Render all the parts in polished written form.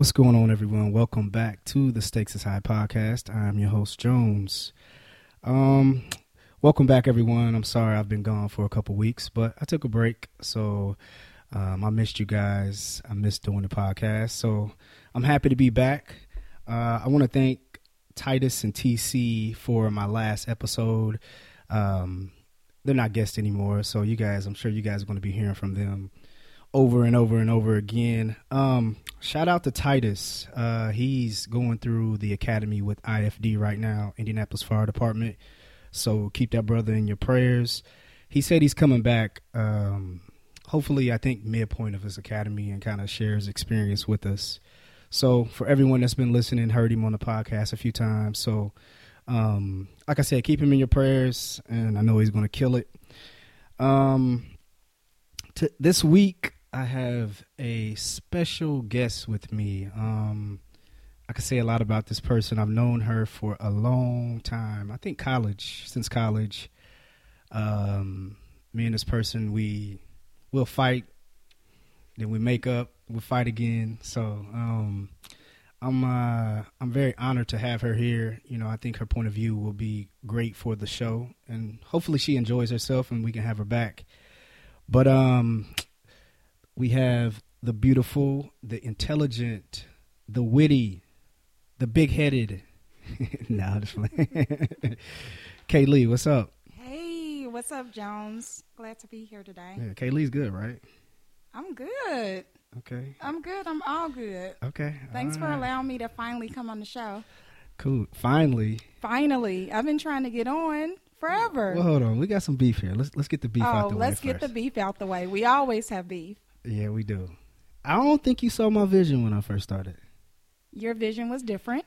What's going on, everyone? Welcome back to the Stakes Is High podcast. I'm your host, Jones. Welcome back, everyone. I'm sorry I've been gone for a couple weeks, but I took a break, so I missed you guys. I missed doing the podcast, so I'm happy to be back. I want to thank Titus and TC for my last episode. They're not guests anymore, so you guys, I'm sure you guys are going to be hearing from them over and over and over again. Shout out to Titus. He's going through the academy with IFD right now, Indianapolis Fire Department. So keep that brother in your prayers. He said he's coming back, hopefully, I think, midpoint of his academy, and kind of shares experience with us. So for everyone that's been listening, heard him on the podcast a few times. So like I said, keep him in your prayers, and I know he's going to kill it. This week, I have a special guest with me. I can say a lot about this person. I've known her for a long time. I think since college. Me and this person, we'll fight, then we make up, we'll fight again. So I'm very honored to have her here. You know, I think her point of view will be great for the show, and hopefully she enjoys herself and we can have her back. But we have the beautiful, the intelligent, the witty, the big-headed. Nah, I'm just playing. Kaylee, what's up? Hey, what's up, Jones? Glad to be here today. Yeah, Kaylee's good, right? I'm good. Okay. I'm good. I'm all good. Okay. Thanks for allowing me to finally come on the show. Cool. Finally. I've been trying to get on forever. Well, hold on. We got some beef here. Let's get the beef out the way. Let's get the beef out the way. We always have beef. Yeah, we do. I don't think you saw my vision when I first started. Your vision was different.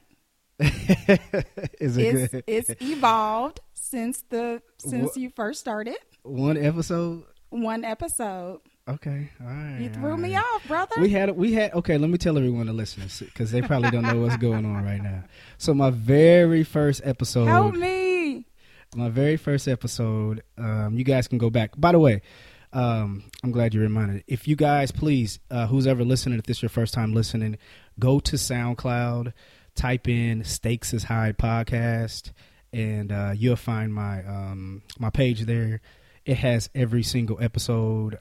Is it good? It's evolved since you first started. One episode. Okay. All right. You threw me off, brother. Okay, let me tell everyone the listeners, because they probably don't know what's going on right now. So my very first episode. Help me. My very first episode, you guys can go back. By the way, I'm glad you reminded. If you guys, please, who's ever listening, if this is your first time listening, go to SoundCloud, type in Stakes Is High podcast, and you'll find my my page there. It has every single episode.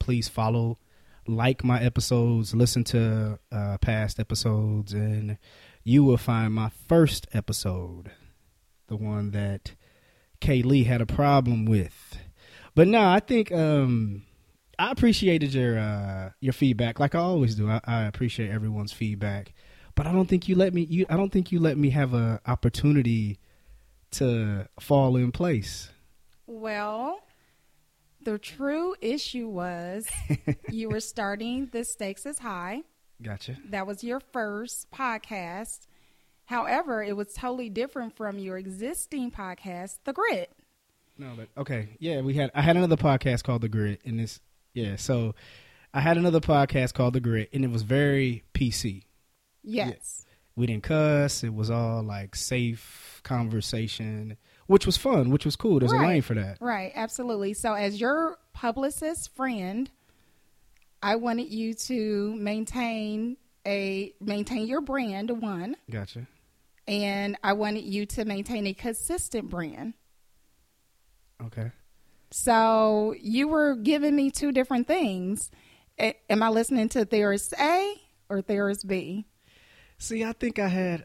Please follow, like my episodes, listen to past episodes, and you will find my first episode, the one that Kaylee had a problem with. But no, I think I appreciated your feedback, like I always do. I appreciate everyone's feedback, but I don't think you let me. I don't think you let me have an opportunity to fall in place. Well, the true issue was you were starting the Stakes Is High. Gotcha. That was your first podcast. However, it was totally different from your existing podcast, The Grit. No, but okay. Yeah, I had another podcast called The Grit, and it was very PC. Yes. Yeah. We didn't cuss. It was all like safe conversation, which was fun, which was cool. There's a lane for that. Right, absolutely. So as your publicist friend, I wanted you to maintain your brand, one. Gotcha. And I wanted you to maintain a consistent brand. Okay. So you were giving me two different things. Am I listening to Theorist A or Theorist B? See, I think okay,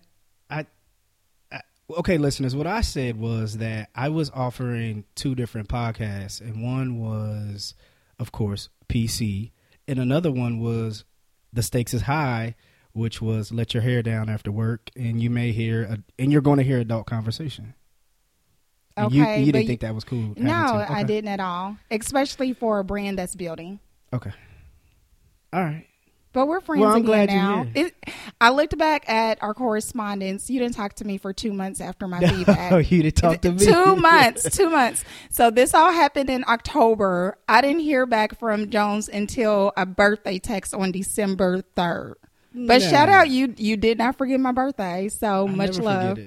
listeners, what I said was that I was offering two different podcasts, and one was, of course, PC, and another one was The Stakes Is High, which was let your hair down after work, and you may hear, and you're going to hear adult conversation. Okay, you didn't think that was cool? No, okay. I didn't at all, especially for a brand that's building. Okay. All right. But we're friends again now. You're here. I looked back at our correspondence. You didn't talk to me for 2 months after my feedback. Oh, you didn't talk to me. 2 months, 2 months. So this all happened in October. I didn't hear back from Jones until a birthday text on December 3rd. But shout out, you did not forget my birthday. So much love.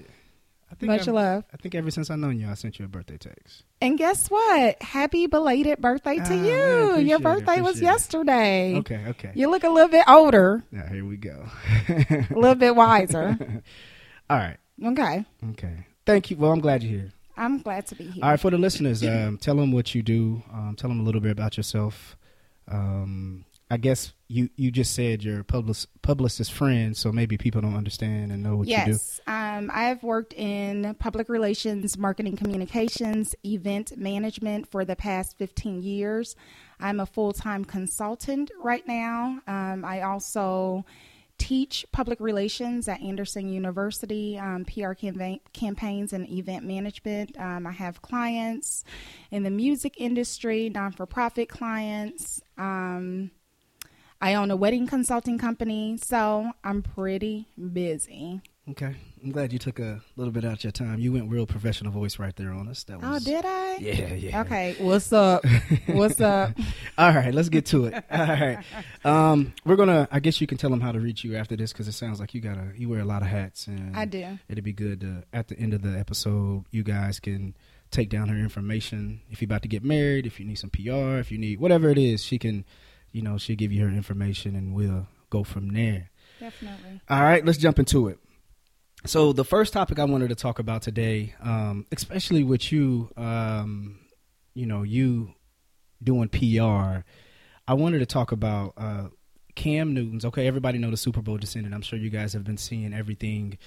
Much love. I think ever since I've known you, I sent you a birthday text. And guess what? Happy belated birthday to you. Your birthday was yesterday. Okay. You look a little bit older. Now, here we go. A little bit wiser. All right. Okay. Thank you. Well, I'm glad you're here. I'm glad to be here. All right. For the listeners, tell them what you do. Tell them a little bit about yourself. I guess you just said you're a publicist friend, so maybe people don't understand and know what you do. Yes, I've worked in public relations, marketing communications, event management for the past 15 years. I'm a full-time consultant right now. I also teach public relations at Anderson University, PR campaigns and event management. I have clients in the music industry, non-for-profit clients. I own a wedding consulting company, so I'm pretty busy. Okay. I'm glad you took a little bit out of your time. You went real professional voice right there on us. Oh, did I? Yeah. Okay. What's up? All right. Let's get to it. All right. We're going to, I guess you can tell them how to reach you after this, because it sounds like you wear a lot of hats. And I do. It'd be good to, at the end of the episode, you guys can take down her information. If you're about to get married, if you need some PR, if you need whatever it is, she can, she'll give you her information and we'll go from there. Definitely. All right. Let's jump into it. So the first topic I wanted to talk about today, especially with you, you doing PR, I wanted to talk about Cam Newton's. Okay, everybody know the Super Bowl descendant. I'm sure you guys have been seeing everything,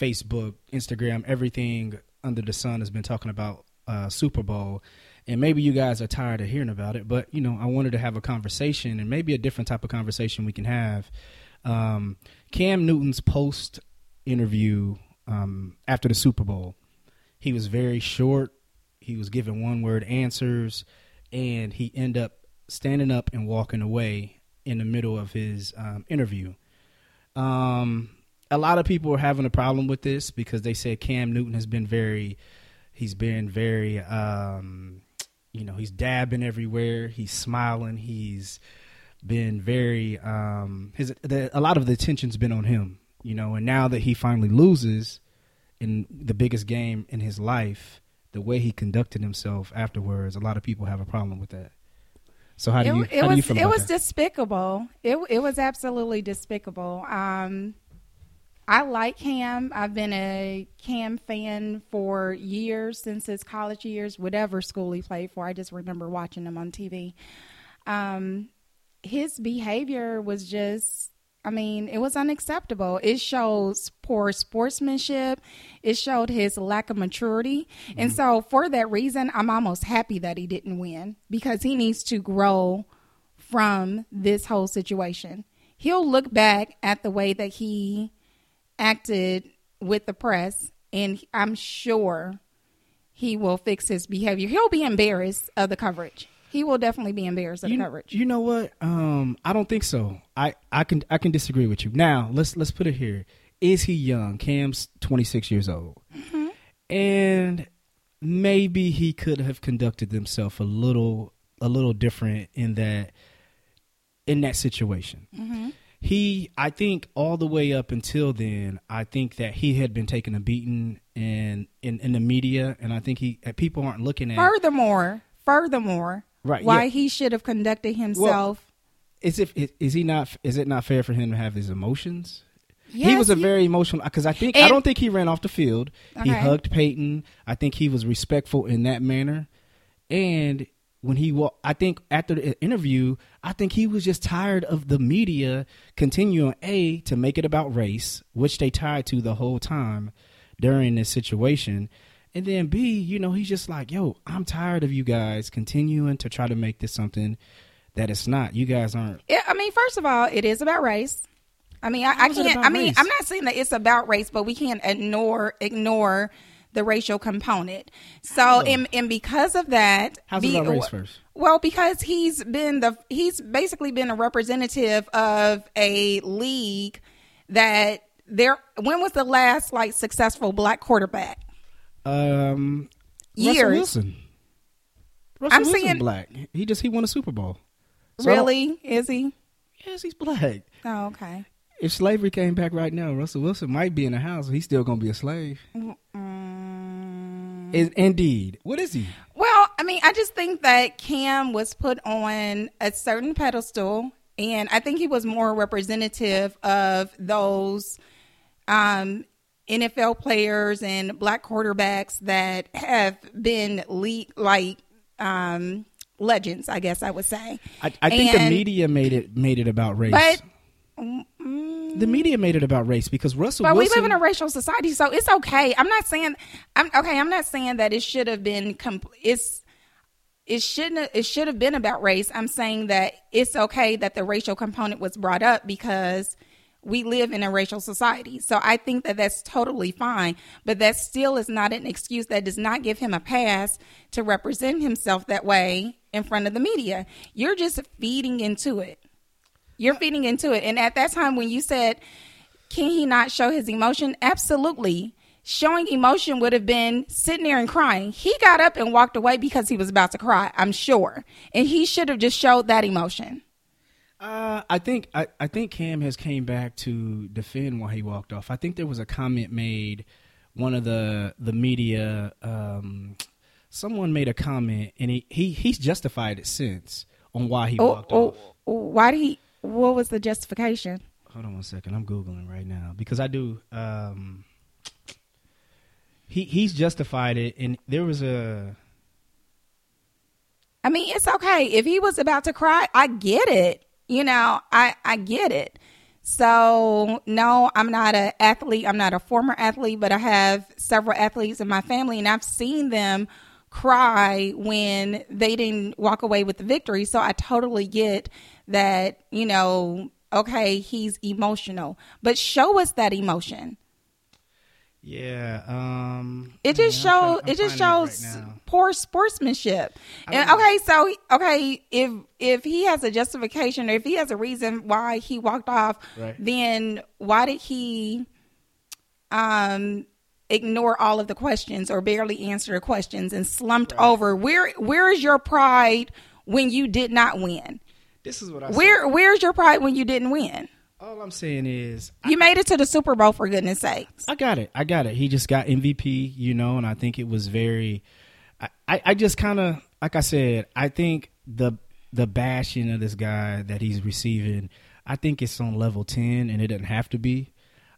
Facebook, Instagram, everything under the sun has been talking about Super Bowl. And maybe you guys are tired of hearing about it, but, I wanted to have a conversation, and maybe a different type of conversation we can have. Cam Newton's interview after the Super Bowl. He was very short. He was giving one-word answers, and he ended up standing up and walking away in the middle of his interview. A lot of people are having a problem with this because they said Cam Newton has been very, he's dabbing everywhere. He's smiling. He's been very, a lot of the attention's been on him. And now that he finally loses in the biggest game in his life, the way he conducted himself afterwards, a lot of people have a problem with that. So how do you feel about that? Despicable. It was absolutely despicable. I like Cam. I've been a Cam fan for years, since his college years, whatever school he played for. I just remember watching him on TV. His behavior was just, it was unacceptable. It shows poor sportsmanship. It showed his lack of maturity. Mm-hmm. And so for that reason, I'm almost happy that he didn't win, because he needs to grow from this whole situation. He'll look back at the way that he acted with the press, and I'm sure he will fix his behavior. He'll be embarrassed of the coverage. He will definitely be embarrassed of coverage. You know what? I don't think so. I can disagree with you. Now, let's put it here. Is he young? Cam's 26 years old. Mm-hmm. And maybe he could have conducted himself a little different in that situation. Mm-hmm. I think all the way up until then, I think that he had been taking a beating in the media, and I think people aren't looking at Furthermore. Right. Why he should have conducted himself. Well, is it not fair for him to have his emotions? Yes, he was very emotional, because I don't think he ran off the field. Okay. He hugged Peyton. I think he was respectful in that manner. And when he walked, I think after the interview, I think he was just tired of the media continuing to make it about race, which they tied to the whole time during this situation. And then B, he's just like, yo, I'm tired of you guys continuing to try to make this something that it's not. You guys aren't. Yeah, first of all, it is about race. I can't, I'm not saying that it's about race, but we can't ignore the racial component. So, and because of that. How's it about race first? Well, because he's basically been a representative of a league that when was the last successful black quarterback? Years. Russell Wilson, black. He won a Super Bowl. So, really? Is he? Yes, he's black. Oh, okay. If slavery came back right now, Russell Wilson might be in the house. He's still going to be a slave. Mm-mm. Is indeed. What is he? Well, I mean, I just think that Cam was put on a certain pedestal, and I think he was more representative of those NFL players and black quarterbacks that have been legends, I guess I would say. I think the media made it about race. But the media made it about race because Russell Wilson. But we live in a racial society, so it's okay. I'm not saying that it should have been it should have been about race. I'm saying that it's okay that the racial component was brought up because we live in a racial society. So I think that that's totally fine, but that still is not an excuse. That does not give him a pass to represent himself that way in front of the media. You're just feeding into it. You're feeding into it. And at that time when you said, can he not show his emotion? Absolutely. Showing emotion would have been sitting there and crying. He got up and walked away because he was about to cry, I'm sure. And he should have just showed that emotion. I think Cam has came back to defend why he walked off. I think there was a comment made, one of the media, someone made a comment, and he's justified it since on why he walked off. Why did he... What was the justification? Hold on one second. I'm Googling right now because I do. He's justified it. And there was a. I mean, it's okay. If he was about to cry, I get it. You know, I get it. So, no, I'm not an athlete. I'm not a former athlete, but I have several athletes in my family and I've seen them cry when they didn't walk away with the victory. So I totally get that, you know, okay, he's emotional, but show us that emotion. Yeah. It just shows right poor sportsmanship. If he has a justification or if he has a reason why he walked off, right, then why did he, ignore all of the questions or barely answer the questions and slumped over? Where is your pride when you did not win? This is what I said. Where's your pride when you didn't win? All I'm saying is... You made it to the Super Bowl, for goodness sakes. I got it. He just got MVP, you know, and I think it was very... I just kind of, like I said, I think the bashing of this guy that he's receiving, I think it's on level 10 and it doesn't have to be.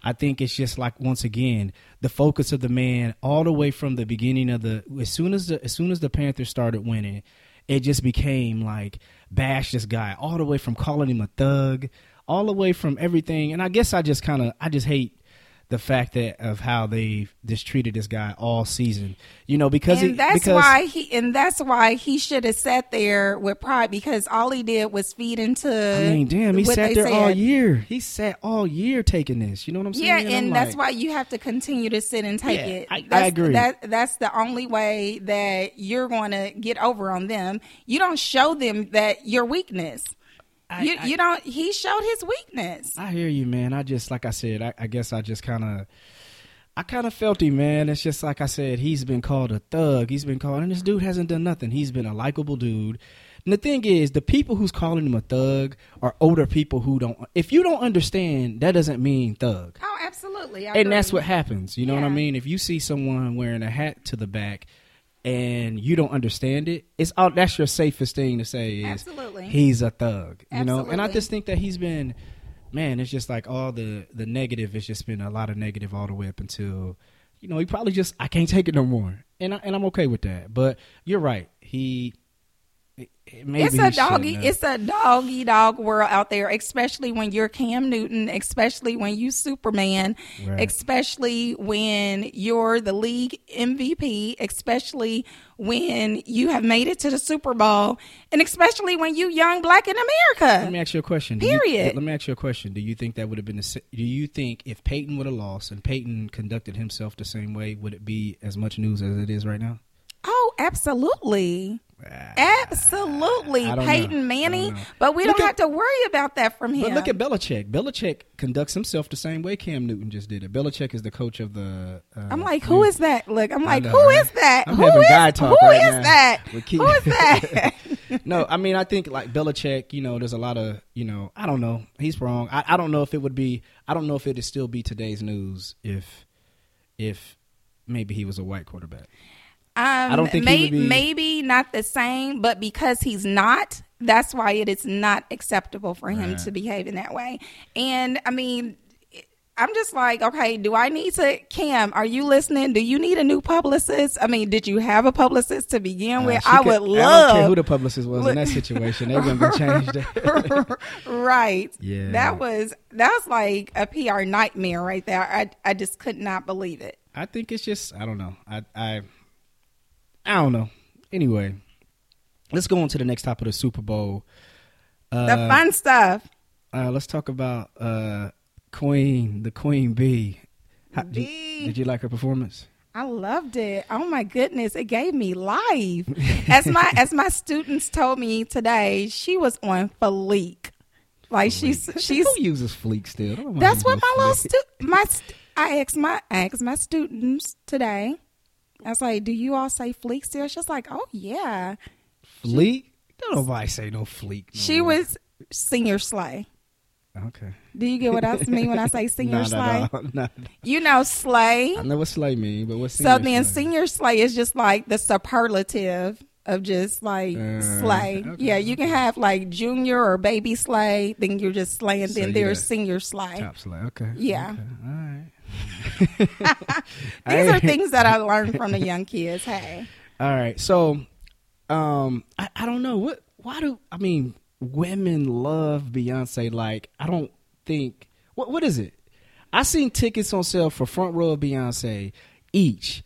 I think it's just like, once again, the focus of the man all the way from the beginning of as soon as the Panthers started winning, it just became like bash this guy all the way from calling him a thug, all the way from everything. And I guess I just hate the fact that of how they've just treated this guy all season, you know, because that's why he should have sat there with pride, because all he did was feed into. I mean, damn, he sat there all year. He sat all year taking this. You know what I'm saying? Yeah, and that's why you have to continue to sit and take it. I agree. That's the only way that you're going to get over on them. You don't show them that your weakness. He showed his weakness. I hear you, man. I just, like I said, I guess I kind of felt him, man. It's just like I said, he's been called a thug. He's been called, and this dude hasn't done nothing. He's been a likable dude. And the thing is, the people who's calling him a thug are older people who don't. If you don't understand, that doesn't mean thug. Oh, absolutely. And that's what happens. You know what I mean? If you see someone wearing a hat to the back and you don't understand it, it's all, that's your safest thing to say is, absolutely, he's a thug, you know? And I just think that he's been, man, it's just like all the negative, it's just been a lot of negative all the way up until, you know, he probably just, I can't take it no more. And I'm okay with that. But you're right. It's a dog-eat-dog world out there, especially when you're Cam Newton, especially when you Superman, right, especially when you're the league MVP, especially when you have made it to the Super Bowl, and especially when you young black in America. Let me ask you a question. Do you think that would have been if Peyton would have lost and Peyton conducted himself the same way, would it be as much news as it is right now? Oh, absolutely. Absolutely. Peyton Manning. But we don't have to worry about that from him. But look at Belichick. Belichick conducts himself the same way Cam Newton just did it. Belichick is the coach of the... I'm like, who is that? Look, I'm like, who is that? Who is that? No, I mean, I think like Belichick, you know, there's a lot of, you know, I don't know. He's wrong. I don't know if it would be... I don't know if it would still be today's news if maybe he was a white quarterback. I don't think he would be... Maybe not the same, but because he's not, that's why it is not acceptable for him to behave in that way. And I mean, I'm just like, okay, do I need to, Cam, are you listening? Do you need a new publicist? I mean, did you have a publicist to begin with? I don't care who the publicist was in that situation. They wouldn't be changed. Right. Yeah. That was like a PR nightmare right there. I just could not believe it. I think it's just, I don't know. I don't know. Anyway, let's go on to the next topic of the Super Bowl. The fun stuff. Let's talk about Queen Bee. Did you like her performance? I loved it. Oh my goodness, it gave me life. As my students told me today, she was on fleek. Like she's who uses fleek still? That's what my little I asked my students today. I was like, "Do you all say fleek still?" She's like, "Oh yeah, fleek." Don't nobody say no fleek. No she more. Was senior slay. Okay. Do you get what I mean when I say senior slay? No. You know slay. I know what slay mean, but what's senior? So then slay? Senior slay is just like the superlative of just like slay. Okay. Yeah, you can have like junior or baby slay, then you're just slaying, so then there's senior slay. Top slay. Okay. Yeah. Okay. All right. These are things that I learned from the young kids. Hey. All right. So, I don't know why women love Beyonce. Like, I don't think, what is it? I seen tickets on sale for front row of Beyonce each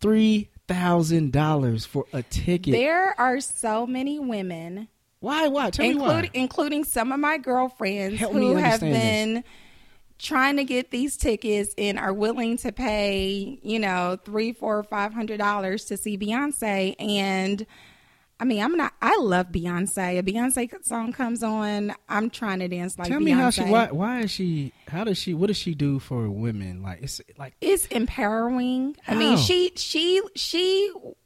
$3,000 for a ticket. There are so many women. Why? Tell me why. Including some of my girlfriends who have been trying to get these tickets and are willing to pay, $300, $400, $500 to see Beyonce. And I mean, I love Beyonce. A Beyonce song comes on, I'm trying to dance like Beyonce. Tell me how she, why is she, how does she, what does she do for women? Like, it's empowering. How? I mean, she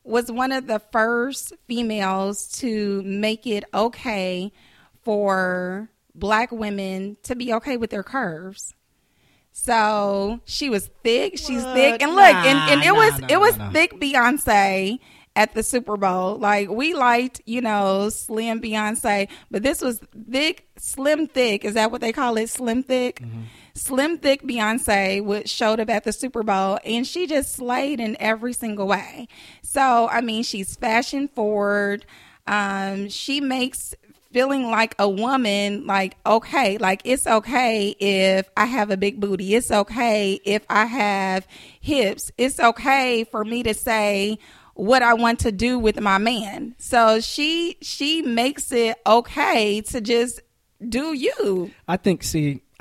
was one of the first females to make it okay for Black women to be okay with their curves. So she was thick. She's thick. And look, it was thick Beyonce at the Super Bowl. Like, we liked, slim Beyonce, but this was thick, slim thick. Is that what they call it? Slim thick? Mm-hmm. Slim thick Beyonce showed up at the Super Bowl, and she just slayed in every single way. So, I mean, she's fashion forward. She makes feeling like a woman, like, okay, like, it's okay if I have a big booty. It's okay if I have hips. It's okay for me to say what I want to do with my man. So she makes it okay to just do you. I think,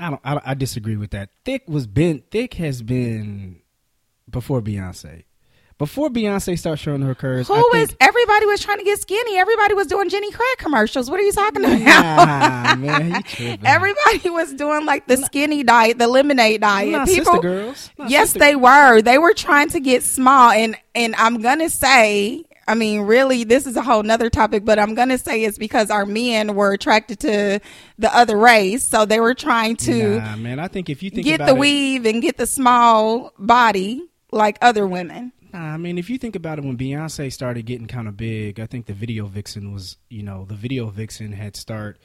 I disagree with that. Thick has been before Beyonce. Before Beyonce started showing her curves, everybody was trying to get skinny. Everybody was doing Jenny Craig commercials. What are you talking about? Nah, man, you tripping. Everybody was doing like the skinny diet, the lemonade diet. Not people, sister girls. Not yes, sister they girls. Were. They were trying to get small, and I'm gonna say, I mean, really, this is a whole nother topic, but I'm gonna say it's because our men were attracted to the other race, so they were trying to. Nah, man, I think if you think get about the weave and get the small body like other women. I mean, if you think about it, when Beyonce started getting kind of big, I think the video vixen was, the video vixen had start,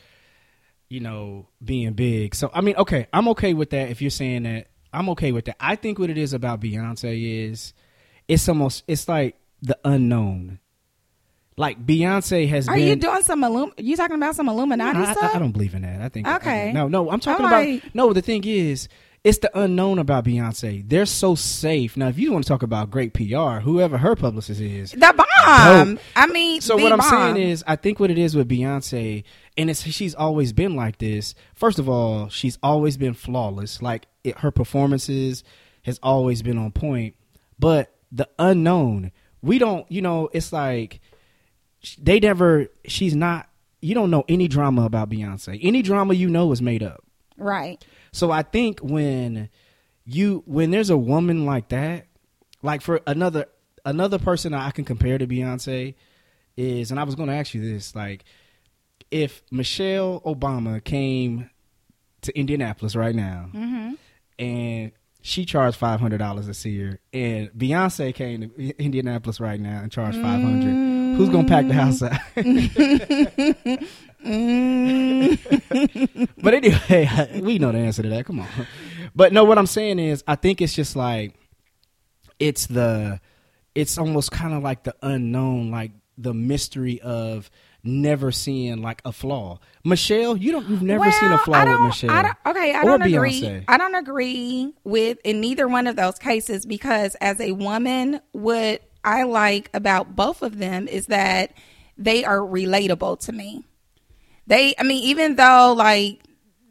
being big. So, I mean, okay, I'm okay with that. If you're saying that, I'm okay with that. I think what it is about Beyonce is it's like the unknown. Like, Beyonce has been... Are you doing some... you talking about some Illuminati stuff? I don't believe in that. I think... Okay. No, I'm talking about... No, the thing is... It's the unknown about Beyonce. They're so safe. Now, if you want to talk about great PR, whoever her publicist is. The bomb. Dope. I mean, so what I'm saying is, I think what it is with Beyonce, and she's always been like this. First of all, she's always been flawless. Like, her performances has always been on point. But the unknown, we don't, it's like they never, she's not, you don't know any drama about Beyonce. Any drama is made up. Right. So I think when there's a woman like that, like for another person I can compare to Beyonce is, and I was going to ask you this, like if Michelle Obama came to Indianapolis right now, mm-hmm. and She charged $500 a seer, and Beyonce came to Indianapolis right now and charged $500. Who's gonna pack the house out? But anyway, we know the answer to that. Come on. But no, what I'm saying is, I think it's just like it's almost kind of like the unknown, like the mystery of never seeing like a flaw. Michelle, you've never seen a flaw with Michelle. I don't agree. I don't agree with in neither one of those cases, because as a woman, what I like about both of them is that they are relatable to me. Even though like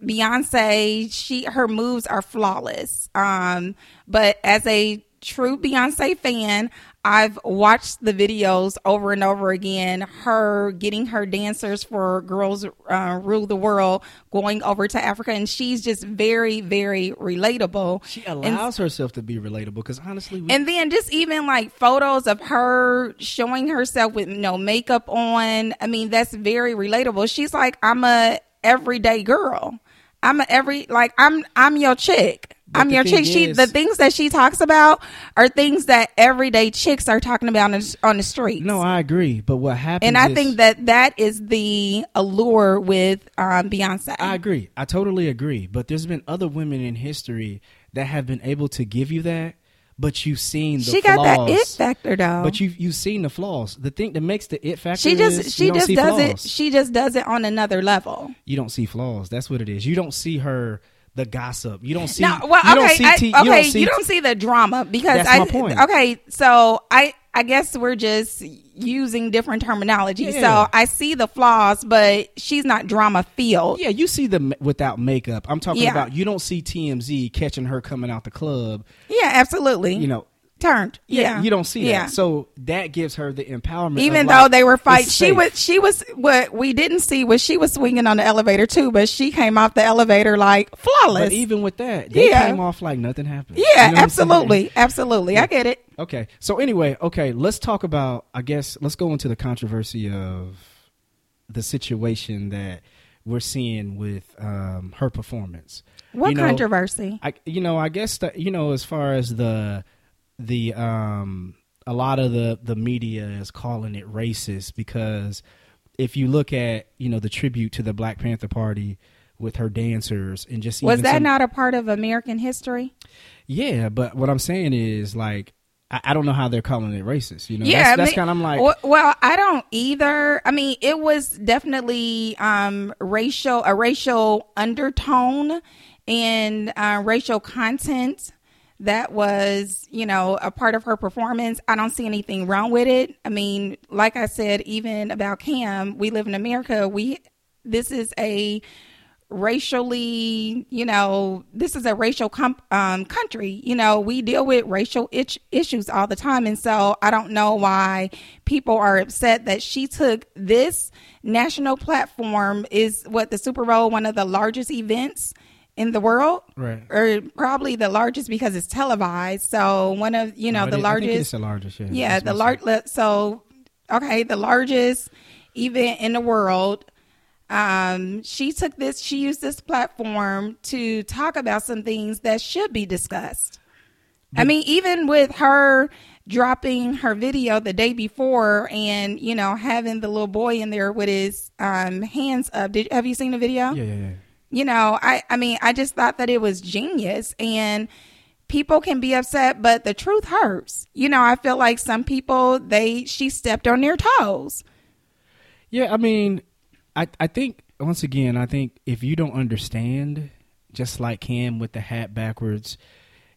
Beyonce, her moves are flawless. But as a true Beyonce fan, I've watched the videos over and over again, her getting her dancers for Girls Rule the World, going over to Africa, and she's just very, very relatable. She allows herself to be relatable, because honestly... And then just even like photos of her showing herself with no makeup on, that's very relatable. She's like, I'm a everyday girl. I'm your chick. But I'm your chick. The things that she talks about are things that everyday chicks are talking about on the streets. No, I agree. But what happens and I think that is the allure with Beyonce. I agree. I totally agree. But there's been other women in history that have been able to give you that, but you've seen the flaws. She got that it factor, though. But you've seen the flaws. The thing that makes the it factor is she just does it. She just does it on another level. You don't see flaws. That's what it is. You don't see her... The gossip. You don't see. No, well, okay, you don't see the drama, because that's my point. Okay, so I guess we're just using different terminology. Yeah. So I see the flaws, but she's not drama filled. Yeah, you see them without makeup. I'm talking about you don't see TMZ catching her coming out the club. Yeah, absolutely. Turned. Yeah. You don't see that. So that gives her the empowerment. Even though they were fighting, what we didn't see was she was swinging on the elevator too, but she came off the elevator like flawless. But even with that, they came off like nothing happened. Yeah, absolutely. Absolutely. Yeah. I get it. Okay. So anyway, let's talk about, let's go into the controversy of the situation that we're seeing with her performance. What controversy? As far as a lot of the media is calling it racist, because if you look at the tribute to the Black Panther Party with her dancers and just was that not a part of American history? Yeah, but what I'm saying is like I don't know how they're calling it racist. That's kind of like. Well, I don't either. It was definitely racial undertone and racial content. That was, a part of her performance. I don't see anything wrong with it. Like I said, even about Cam, we live in America. This is a racially, this is a racial country. We deal with racial issues all the time. And so I don't know why people are upset that she took this national platform is what the Super Bowl, one of the largest events in the world, right? Or probably the largest because it's televised. So one of the largest. I think it's the largest. Yeah, the largest. So the largest event in the world. She took this. She used this platform to talk about some things that should be discussed. But, even with her dropping her video the day before and having the little boy in there with his hands up. Have you seen the video? Yeah. I just thought that it was genius, and people can be upset, but the truth hurts. I feel like some people, she stepped on their toes. Yeah. I think once again, if you don't understand, just like Cam with the hat backwards,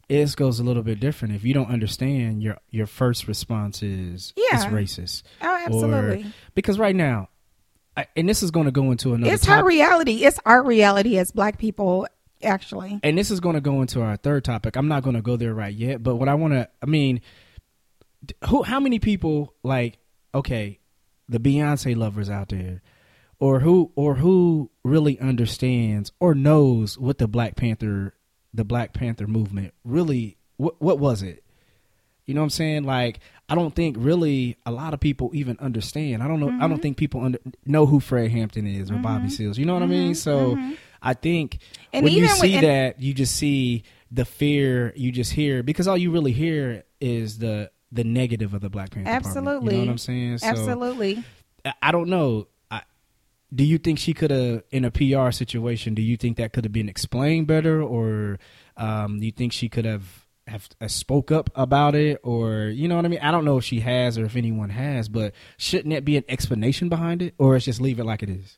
it goes a little bit different. If you don't understand, your first response is, it's racist. Oh, absolutely. Because right now, and this is going to go into another. It's her reality. It's our reality as Black people, actually. And this is going to go into our third topic. I'm not going to go there right yet. But what I want to, how many people the Beyonce lovers out there, or who really understands or knows what the Black Panther movement really, what was it? You know what I'm saying? I don't think really a lot of people even understand. I don't know. Mm-hmm. I don't think people know who Fred Hampton is or Bobby Seale. You know what I mean? So I think when you see that, you just see the fear you just hear, because all you really hear is the negative of the Black Panther Absolutely. Department. You know what I'm saying? So, absolutely. I don't know. Do you think she could have, in a PR situation, do you think that could have been explained better, or do you think she could have spoke up about it, or you know what I mean? I don't know if she has or if anyone has, but shouldn't it be an explanation behind it, or it's just leave it like it is?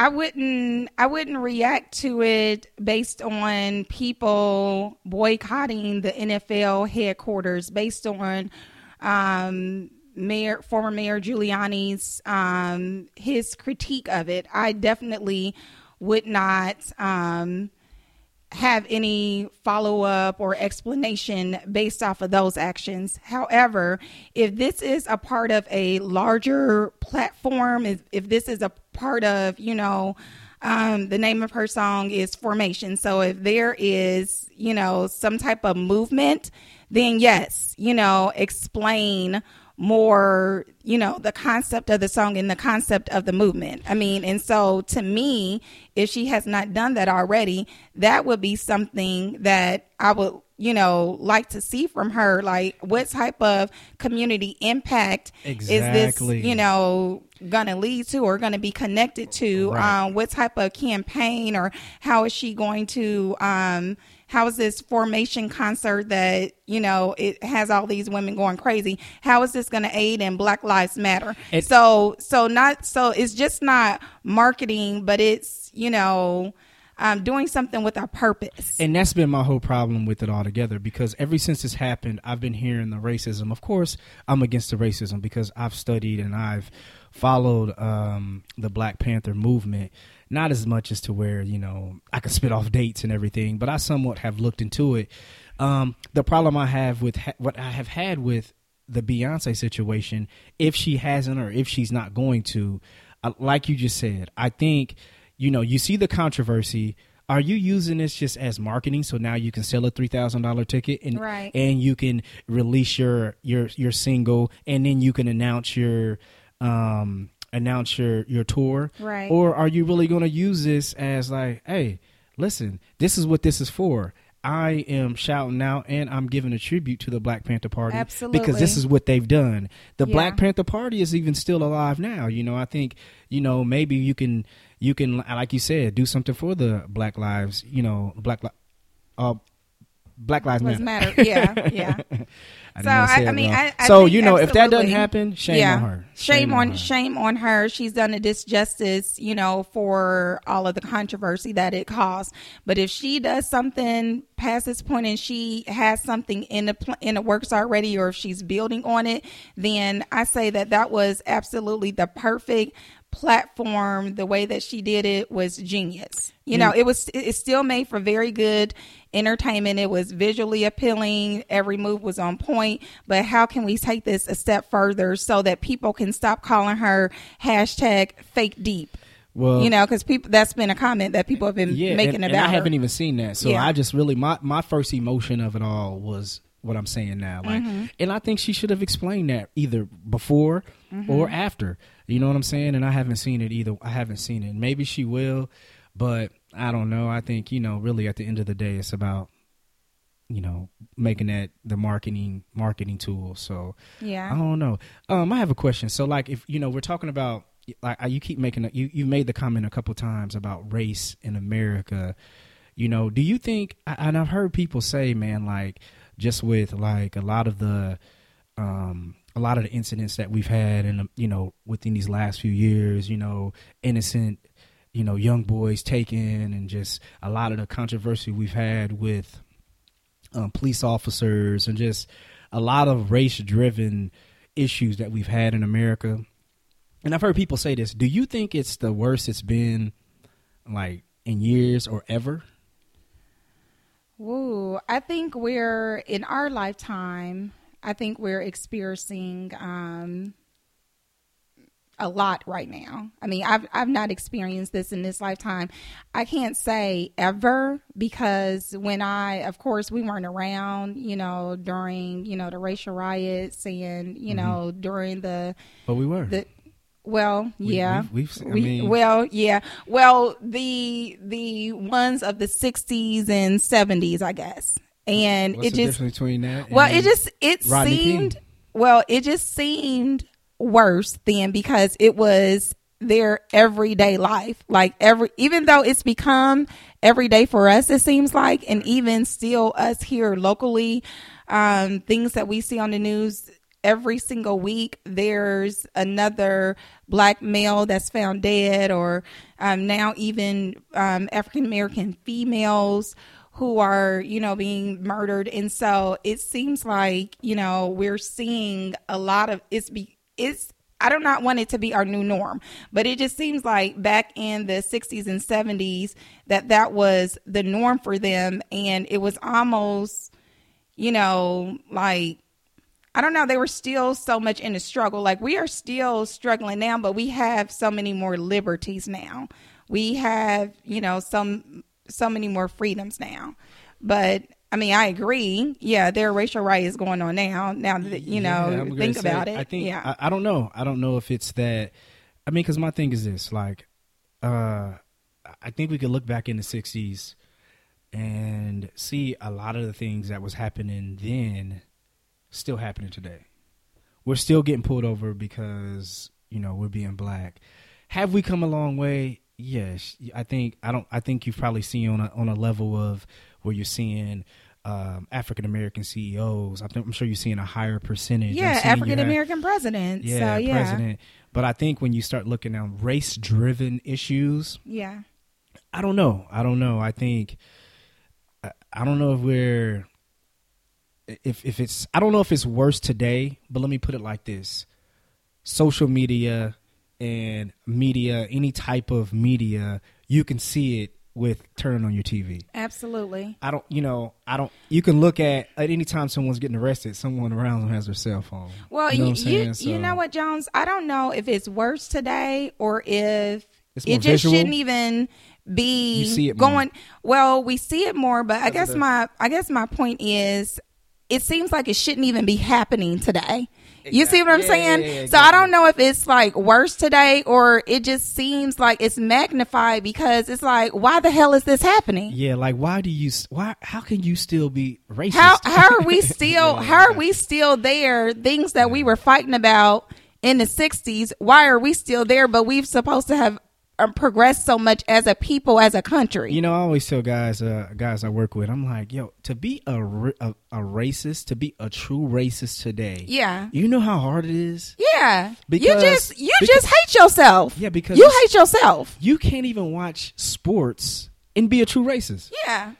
I wouldn't react to it based on people boycotting the NFL headquarters, based on former Mayor Giuliani's his critique of it. I definitely would not have any follow-up or explanation based off of those actions. However, if this is a part of a larger platform, if this is a part of, you know, the name of her song is Formation. So if there is, you know, some type of movement, then yes, you know, explain more, you know, the concept of the song and the concept of the movement. I mean, and so to me, if she has not done that already, that would be something that I would, you know, like to see from her. Like, what type of community impact exactly is this, you know, going to lead to or going to be connected to? Right. What type of campaign, or how is she going to, how is this Formation concert that, you know, it has all these women going crazy, how is this going to aid in Black Lives Matter? So it's just not marketing, but it's, you know, doing something with a purpose. And that's been my whole problem with it altogether, because ever since this happened, I've been hearing the racism. Of course, I'm against the racism because I've studied and I've followed the Black Panther movement. Not as much as to where, you know, I could spit off dates and everything, but I somewhat have looked into it. The problem I have with what I have had with the Beyonce situation, if she hasn't or if she's not going to, like you just said, I think, you know, you see the controversy. Are you using this just as marketing? So now you can sell a $3,000 ticket and right. and you can release your single, and then you can announce your tour, right? Or are you really going to use this as like, hey, listen, this is what this is for. I am shouting out and I'm giving a tribute to the Black Panther Party. Absolutely. Because this is what they've done. The yeah. Black Panther Party is even still alive now. You know, I think, you know, maybe you can, like you said, do something for the Black Lives, you know, Black Lives Matter. Yeah. If that doesn't happen, shame yeah. on her. Shame on her. She's done a disjustice, you know, for all of the controversy that it caused. But if she does something past this point and she has something in the works already, or if she's building on it, then I say that was absolutely the perfect platform. The way that she did it was genius. You know, it still made for very good entertainment. It was visually appealing. Every move was on point. But how can we take this a step further so that people can stop calling her #fakedeep? Well, you know, because that's been a comment that people have been making about her. I haven't even seen that. So yeah. I just really, my first emotion of it all was what I'm saying now. Like, mm-hmm. And I think she should have explained that either before mm-hmm. or after. You know what I'm saying? And I haven't seen it either. I haven't seen it. Maybe she will, but I don't know. I think, you know, really at the end of the day, it's about, you know, making that the marketing tool. So yeah, I don't know. I have a question. So like, if, you know, we're talking about, like, you keep making you made the comment a couple times about race in America. You know, do you think, and I've heard people say, man, like, just with like a lot of the incidents that we've had and, you know, within these last few years, you know, innocent, you know, young boys taken, and just a lot of the controversy we've had with police officers, and just a lot of race driven issues that we've had in America. And I've heard people say this. Do you think it's the worst it's been, like, in years or ever? Ooh, I think we're in our lifetime. I think we're experiencing a lot right now. I mean, I've not experienced this in this lifetime. I can't say ever, because when of course, we weren't around, you know, during, you know, the racial riots and, you mm-hmm. know, during the. But we were. Well, yeah. We've seen. Well, the ones of the 60s and 70s, I guess. And what's it the just difference between that. And well, it just seemed worse then because it was their everyday life. Like even though it's become everyday for us, it seems like, and even still us here locally, things that we see on the news every single week, there's another black male that's found dead, or now even African-American females who are, being murdered. And so it seems like, we're seeing a lot of I do not want it to be our new norm, but it just seems like back in the 60s and 70s that was the norm for them. And it was almost, like, I don't know. They were still so much in the struggle. Like, we are still struggling now, but we have so many more liberties now. We have, so many more freedoms now. But I mean, I agree. Yeah, there are racial riots going on now. Now that think about it. I don't know. I don't know if it's that. I mean, because my thing is this: I think we could look back in the 60s and see a lot of the things that was happening then still happening today. We're still getting pulled over because we're being black. Have we come a long way? Yes, I think you've probably seen on a level of where you're seeing African American CEOs. I'm sure you're seeing a higher percentage. Yeah, African American presidents. Yeah, so, yeah, president. But I think when you start looking at race driven issues, yeah, I don't know. I don't know if we're. If it's, I don't know if it's worse today, but let me put it like this. Social media and media, any type of media, you can see it with turning on your TV. Absolutely. You can look at any time someone's getting arrested, someone around them has their cell phone. Well, you know what, Jones? I don't know if it's worse today or if it just shouldn't even be going. Well, we see it more, but I guess my point is, it seems like it shouldn't even be happening today. Exactly. You see what I'm saying? Yeah, exactly. So I don't know if it's like worse today or it just seems like it's magnified because it's like, why the hell is this happening? Yeah. Like, how can you still be racist? How are we still there? Things that we were fighting about in the 60s. Why are we still there? But we've supposed to have progressed so much as a people, as a country. I always tell guys I work with, I'm like, yo, to be a racist, to be a true racist today, yeah, you know how hard it is. Yeah, because you just hate yourself. Yeah, because you hate yourself. You can't even watch sports and be a true racist. Yeah,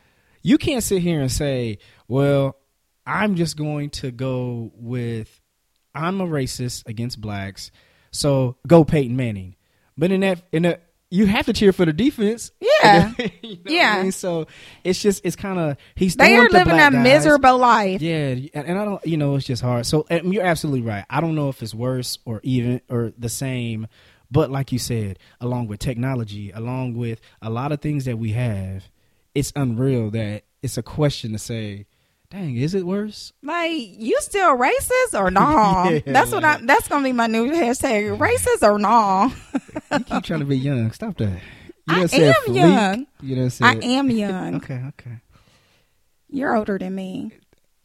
you can't sit here and say, well, I'm just going to go with, I'm a racist against blacks, so go Peyton Manning. But you have to cheer for the defense. Yeah. Yeah. What I mean? So it's just, it's kind of, they are living a miserable life. Yeah. And I don't, it's just hard. So you're absolutely right. I don't know if it's worse or even, or the same, but like you said, along with technology, along with a lot of things that we have, it's unreal that it's a question to say, dang, is it worse? Like, you still racist or nah? Yeah. That's gonna be my new hashtag, racist or nah. You keep trying to be young. Stop that. I am young. You done said, I am young. Okay. You're older than me.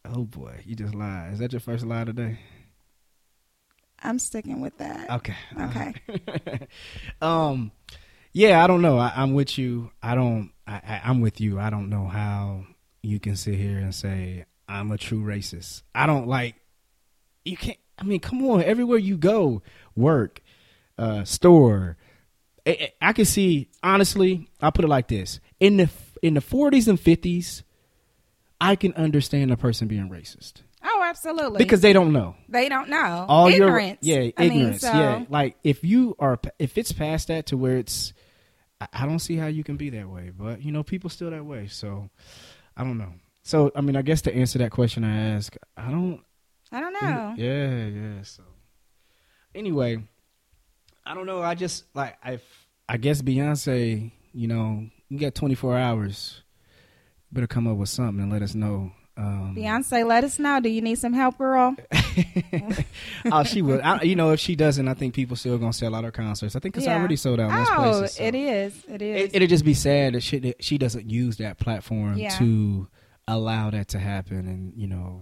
Oh boy, you just lied. Is that your first lie today? I'm sticking with that. Okay. Yeah, I don't know. I'm with you. I'm with you. I don't know how you can sit here and say, I'm a true racist. I don't like, you can't, I mean, come on, everywhere you go, work, store. I can see, honestly, I'll put it like this. In the 40s and 50s, I can understand a person being racist. Oh, absolutely. Because they don't know. They don't know. All ignorance. Ignorance. I mean, so. Yeah. Like, if it's past that to where it's, I don't see how you can be that way, but people still that way. So I don't know. So, I mean, I guess to answer that question I ask, I don't know. Yeah. So anyway, I don't know. I just, like, I guess Beyonce, you got 24 hours. Better come up with something and let us know Beyonce, let us know. Do you need some help, girl? Oh, she will. You know, if she doesn't, I think people still gonna sell out her concerts. I think it's already sold out in most places. So. It is. It is. It'll just be sad that she doesn't use that platform to allow that to happen. And, you know,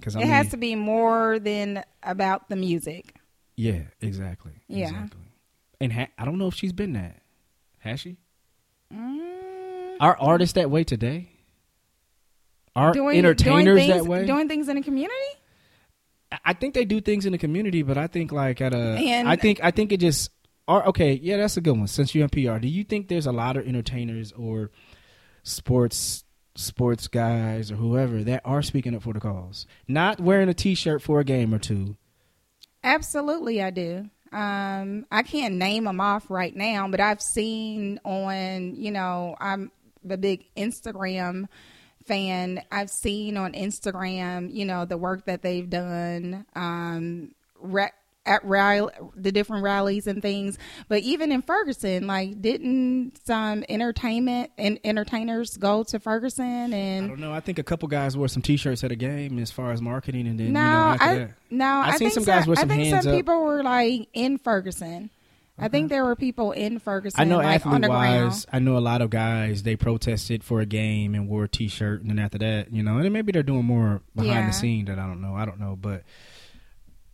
because it has to be more than about the music. Yeah, exactly. Yeah. Exactly. And I don't know if she's been that. Has she? Are artists that way today? Are entertainers that way? Doing things in a community? I think they do things in the community, but I think like at a... And I think it just... Okay, yeah, that's a good one. Since you're in PR, do you think there's a lot of entertainers or sports guys or whoever that are speaking up for the cause? Not wearing a T-shirt for a game or two. Absolutely, I do. I can't name them off right now, but I've seen on, you know, I'm a big Instagram fan. I've seen on Instagram, you know, the work that they've done the different rallies and things. But even in Ferguson, like, didn't some entertainment and entertainers go to Ferguson? And I don't know. I think a couple guys wore some T-shirts at a game as far as marketing, and then I've seen some guys wear some hands up. I think some people were like in Ferguson. Okay. I think there were people in Ferguson. I know, like, athlete-wise, I know a lot of guys, they protested for a game and wore a T-shirt, and then after that, you know, and then maybe they're doing more behind the scene that I don't know, but.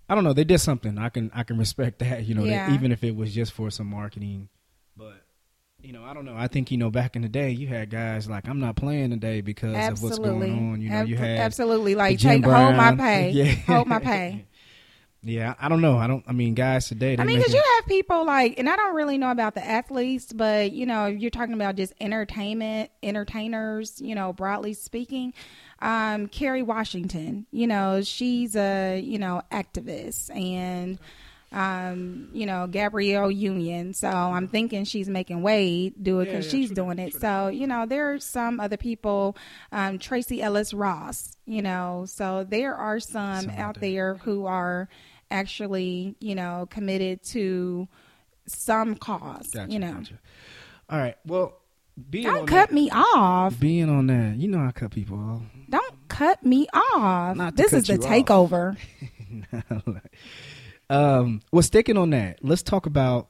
I don't know. They did something. I can respect that, you know, that even if it was just for some marketing. But, you know, I don't know. I think, you know, back in the day, you had guys like, I'm not playing today because of what's going on. You know, you had absolutely like, hold my pay. Yeah. Hold my pay. Yeah, I don't know. I mean, guys today. I mean, because you have people like, and I don't really know about the athletes, but, you know, if you're talking about just entertainers, you know, broadly speaking, Kerry Washington, you know, she's a, you know, activist, and, you know, Gabrielle Union. So I'm thinking she's making Wade do it because she's doing it. So, you know, there are some other people, Tracy Ellis Ross, you know, so there are some out there who are actually, you know, committed to some cause, you know. Gotcha. All right. Well, don't cut me off. Being on that, you know, I cut people off. Don't cut me off. This is the takeover. No. Well, sticking on that, let's talk about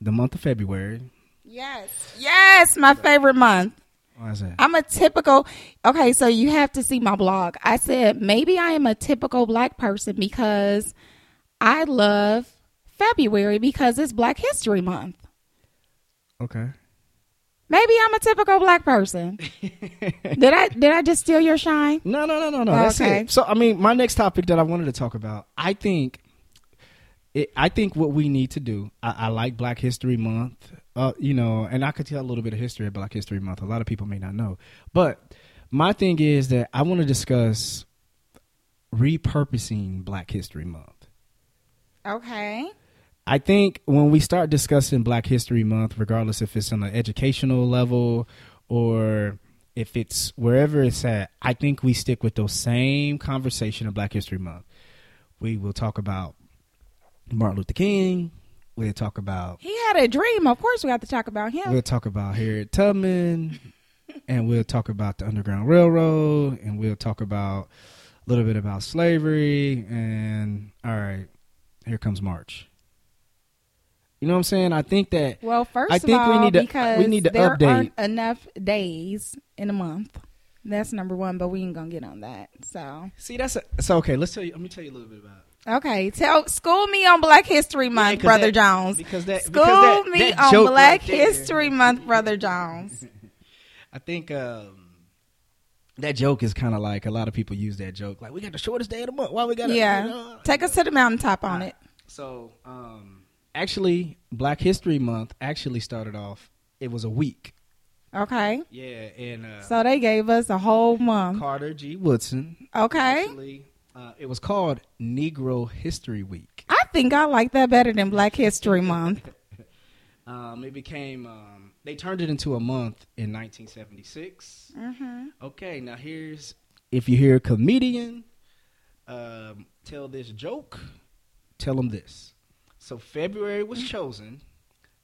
the month of February. Yes, my favorite month. Why is that? I'm a typical. Okay, so you have to see my blog. I said maybe I am a typical black person because I love February because it's Black History Month. Okay. Maybe I'm a typical black person. Did I just steal your shine? No. Oh, that's okay. It. So, I mean, my next topic that I wanted to talk about, I think what we need to do, I like Black History Month, you know, and I could tell a little bit of history of Black History Month. A lot of people may not know. But my thing is that I want to discuss repurposing Black History Month. Okay. I think when we start discussing Black History Month, regardless if it's on an educational level or if it's wherever it's at, I think we stick with those same conversation of Black History Month. We will talk about Martin Luther King. We'll talk about... He had a dream. Of course, we have to talk about him. We'll talk about Harriet Tubman, and we'll talk about the Underground Railroad, and we'll talk about a little bit about slavery, and all right, here comes March. You know what I'm saying? I think that. Well, first of all, we need to there update. Aren't enough days in a month. That's number one, but we ain't gonna get on that. So see, so okay. Let me tell you a little bit about it. Okay, school me on Black History Month, Brother Jones. I think that joke is kind of like a lot of people use that joke. Like, we got the shortest day of the month. Why we got? Yeah, take us to the mountaintop on it. So. Actually, Black History Month actually started off, it was a week. Okay. Yeah. And so they gave us a whole month. Carter G. Woodson. Okay. Actually, it was called Negro History Week. I think I like that better than Black History Month. It became, they turned it into a month in 1976. Mm-hmm. Okay. Now here's, if you hear a comedian tell this joke, tell them this. So February was chosen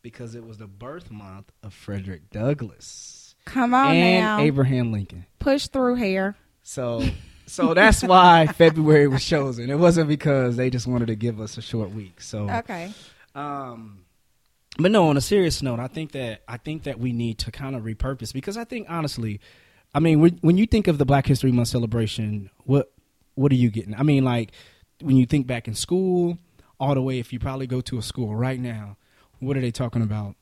because it was the birth month of Frederick Douglass. Come on now. And Abraham Lincoln. Push through here. So that's why February was chosen. It wasn't because they just wanted to give us a short week. So okay. But no, on a serious note, I think that we need to kind of repurpose, because I think, honestly, I mean, when you think of the Black History Month celebration, what are you getting? I mean, like, when you think back in school, all the way, if you probably go to a school right now, what are they talking about,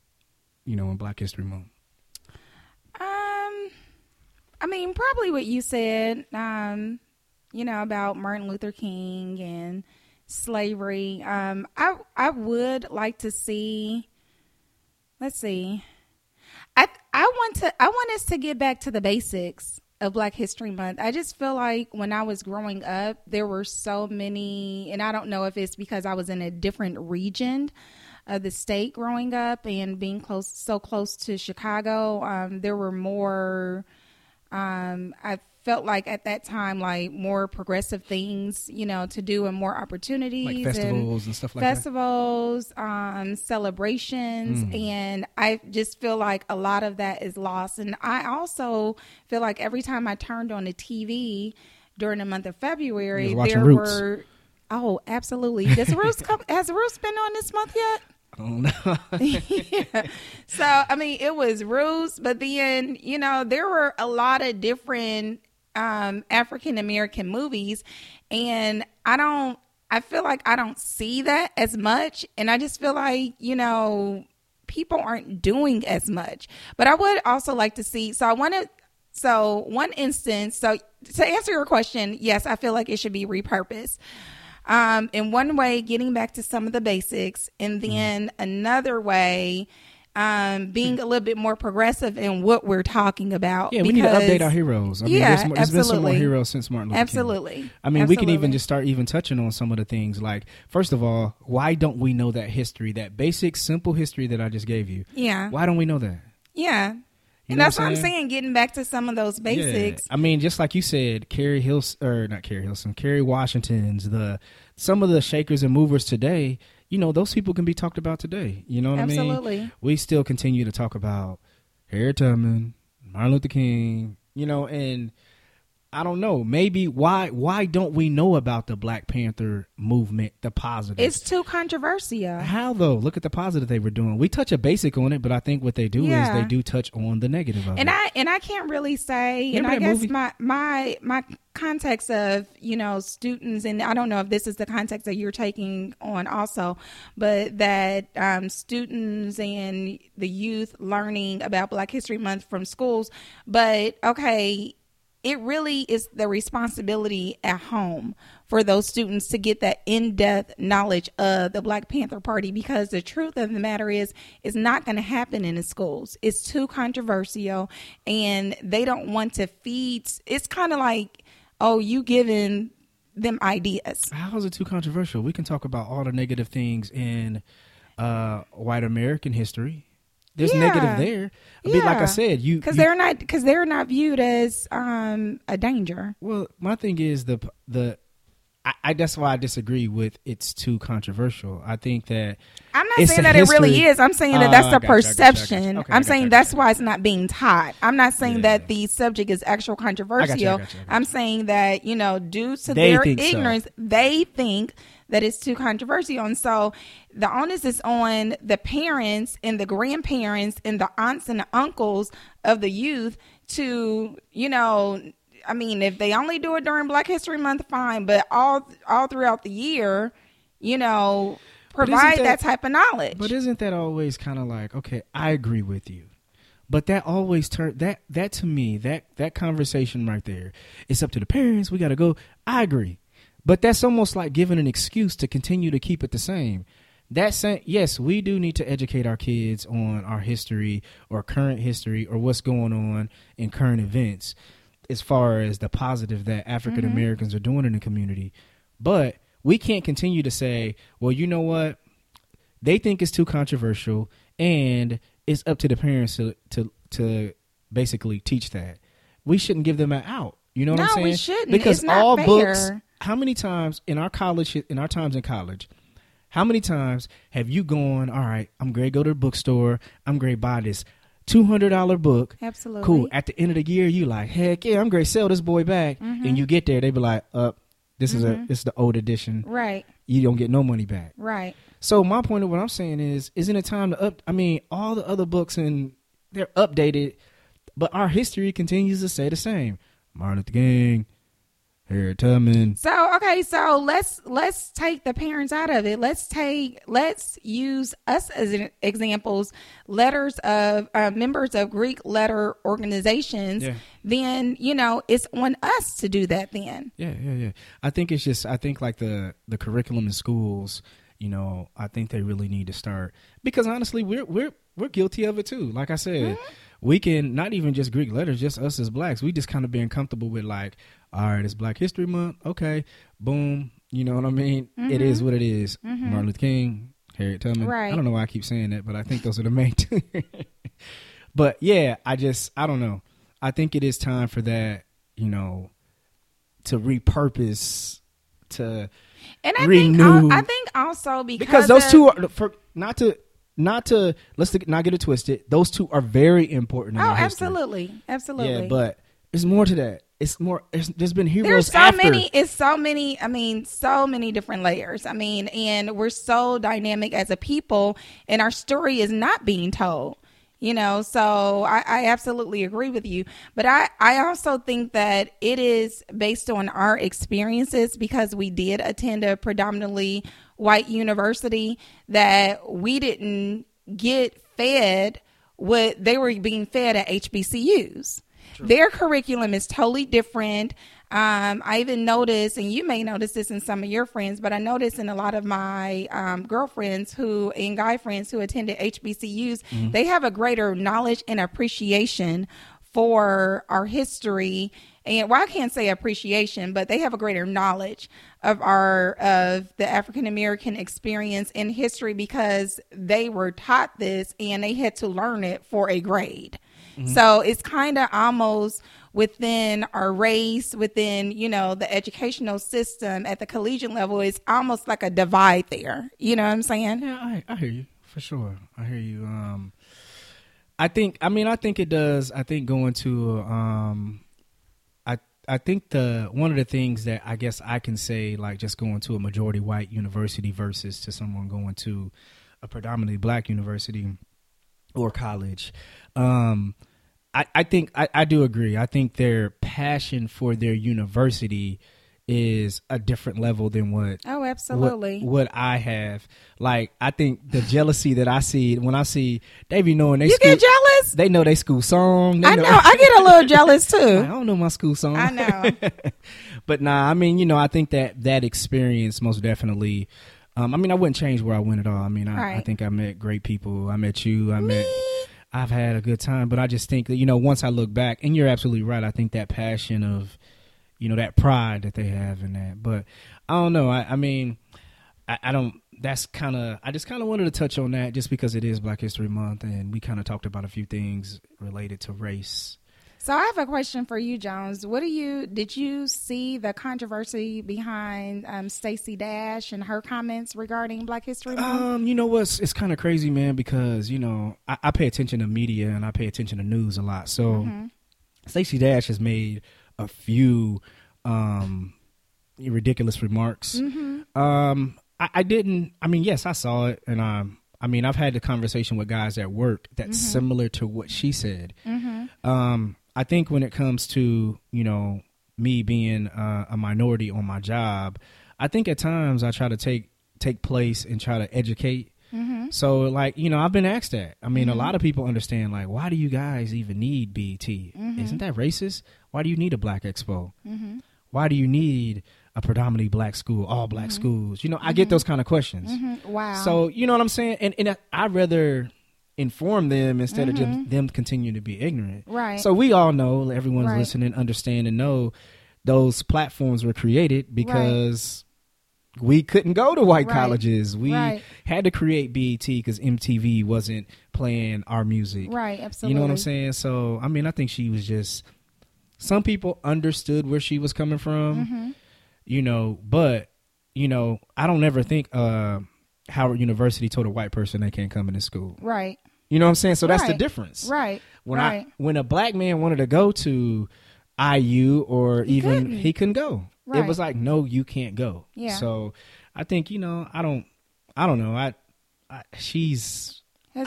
you know, in Black History Month? I mean, probably what you said, you know, about Martin Luther King and slavery. I would like to see. Let's see. I want us to get back to the basics of Black History Month. I just feel like when I was growing up, there were so many, and I don't know if it's because I was in a different region of the state growing up and being so close to Chicago. There were more. I felt like at that time, like, more progressive things, you know, to do, and more opportunities, like festivals and stuff like festivals, that. Celebrations. And I just feel like a lot of that is lost. And I also feel like every time I turned on the TV during the month of February, there Roots. Were, oh, absolutely. Does Roots has Roots been on this month yet? I don't know. Yeah. So, I mean, it was Roots, but then, you know, there were a lot of different African-American movies, and I feel like I don't see that as much. And I just feel like, you know, people aren't doing as much, but I would also like to see. So to answer your question, yes, I feel like it should be repurposed. In one way, getting back to some of the basics, and then another way, being a little bit more progressive in what we're talking about. Yeah, because we need to update our heroes. I mean, there's been some more heroes since Martin Luther King. Absolutely. I mean, we can even just start even touching on some of the things. Like, first of all, why don't we know that history, that basic, simple history that I just gave you? Yeah. Why don't we know that? Yeah. You and that's what I'm saying, getting back to some of those basics. Yeah. I mean, just like you said, Kerry Washington's, some of the shakers and movers today, you know, those people can be talked about today. You know what I mean? Absolutely. We still continue to talk about Harriet Tubman, Martin Luther King, you know, and I don't know, maybe why don't we know about the Black Panther movement, the positive? It's too controversial. How though? Look at the positive they were doing. We touch a basic on it, but I think what they do is they do touch on the negative of it. And I can't really say, remember, and I guess movie? my context of, you know, students, and I don't know if this is the context that you're taking on also, but that students and the youth learning about Black History Month from schools, but okay, it really is the responsibility at home for those students to get that in-depth knowledge of the Black Panther Party, because the truth of the matter is it's not going to happen in the schools. It's too controversial, and they don't want to feed. It's kind of like, oh, you giving them ideas. How is it too controversial? We can talk about all the negative things in white American history. There's negative there. I mean, like I said, because they're not viewed as a danger. Well, my thing is I that's why I disagree with it's too controversial. I think that I'm not saying that history, it really is. I'm saying that that's the perception. You, okay, I'm saying you, that's why it's not being taught. I'm not saying that the subject is actual controversial. I got you. I'm saying that, you know, due to their ignorance, they think that it's too controversial. And so the onus is on the parents and the grandparents and the aunts and the uncles of the youth to, you know, I mean, if they only do it during Black History Month, fine, but all throughout the year, you know, provide that type of knowledge. But isn't that always kind of like, okay, I agree with you, but that always that to me, that conversation right there, it's up to the parents. We got to go. I agree. But that's almost like giving an excuse to continue to keep it the same. Yes, we do need to educate our kids on our history or current history or what's going on in current events, as far as the positive that African Americans are doing in the community. But we can't continue to say, well, you know what? They think it's too controversial, and it's up to the parents to basically teach that. We shouldn't give them an out. You know what I'm saying? No, we shouldn't. Because it's not all fair. Books, how many times in our times in college, how many times have you gone, all right, I'm going to go to the bookstore, I'm going to buy this $200 book. Absolutely. Cool. At the end of the year, you like, heck yeah, I'm going to sell this boy back. Mm-hmm. And you get there, they be like, this is a, it's the old edition. Right. You don't get no money back. Right. So my point of what I'm saying is, isn't it time to up? I mean, all the other books and they're updated, but our history continues to say the same. Martin Luther King, Harriet Tubman. So, okay. So let's take the parents out of it. Let's use us as examples, letters of members of Greek letter organizations. Yeah. Then, you know, it's on us to do that then. Yeah. I think it's just, I think like the curriculum in schools, you know, I think they really need to start, because honestly, we're guilty of it too. Like I said, we can not even just Greek letters, just us as blacks. We just kind of being comfortable with like, all right, it's Black History Month. Okay, boom. You know what I mean? Mm-hmm. It is what it is. Mm-hmm. Martin Luther King, Harriet Tubman. Right. I don't know why I keep saying that, but I think those are the main two. But yeah, I don't know. I think it is time for that, you know, to repurpose, to and I renew. Think I think also because those two are for not to let's not get it twisted. Those two are very important. In our absolutely, history. Absolutely. Yeah, but there's more to that. It's more. There's been heroes. There's so after. Many. It's so many. I mean, so many different layers. I mean, and we're so dynamic as a people, and our story is not being told. You know, so I absolutely agree with you. But I also think that it is based on our experiences, because we did attend a predominantly white university, that we didn't get fed what they were being fed at HBCUs. True. Their curriculum is totally different. I even noticed, and you may notice this in some of your friends, but I noticed in a lot of my girlfriends who and guy friends who attended HBCUs, they have a greater knowledge and appreciation for our history. And well, I can't say appreciation, but they have a greater knowledge of the African-American experience in history, because they were taught this and they had to learn it for a grade. Mm-hmm. So it's kind of almost within our race, within, you know, the educational system at the collegiate level. It's almost like a divide there. You know what I'm saying? Yeah, I hear you for sure. I hear you. I think it does. I think going to, I think one of the things that I guess I can say, like just going to a majority white university versus to someone going to a predominantly black university or college, I think I do agree. I think their passion for their university is a different level than what what I have. Like, I think the jealousy that I see when I see they be knowing they you school, get jealous. They know they school song. They I know. I get a little jealous too. I don't know my school song. I know. But nah, I mean, you know, I think that experience most definitely. I mean, I wouldn't change where I went at all. I mean, I think I met great people. I met you. I've had a good time, but I just think that, you know, once I look back, and you're absolutely right, I think that passion of, you know, that pride that they have in that. But I don't know. I just kind of wanted to touch on that just because it is Black History Month, and we kind of talked about a few things related to race. So I have a question for you, Jones. Did you see the controversy behind Stacey Dash and her comments regarding Black History Month? You know what? It's kind of crazy, man, because, you know, I pay attention to media and I pay attention to news a lot. So Stacey Dash has made a few ridiculous remarks. I saw it. And I've had the conversation with guys at work that's similar to what she said. I think when it comes to, you know, me being a minority on my job, I think at times I try to take place and try to educate. So, like, you know, I've been asked that. I mean, a lot of people understand, like, why do you guys even need BET? Isn't that racist? Why do you need a black expo? Why do you need a predominantly black school, all black schools? You know, I get those kind of questions. Wow. So, you know what I'm saying? And I'd rather inform them instead of just them continuing to be ignorant. Right. So we all know, everyone's listening, understand, and know those platforms were created because we couldn't go to white colleges. We had to create BET because MTV wasn't playing our music. Right, absolutely. You know what I'm saying? So, I mean, I think she was just, some people understood where she was coming from, you know, but, you know, I don't ever think Howard University told a white person they can't come into school. Right. You know what I'm saying? So that's the difference. Right. When a black man wanted to go to IU or he couldn't go. Right. It was like, no, you can't go. Yeah. So I think, you know, I don't know. She's. I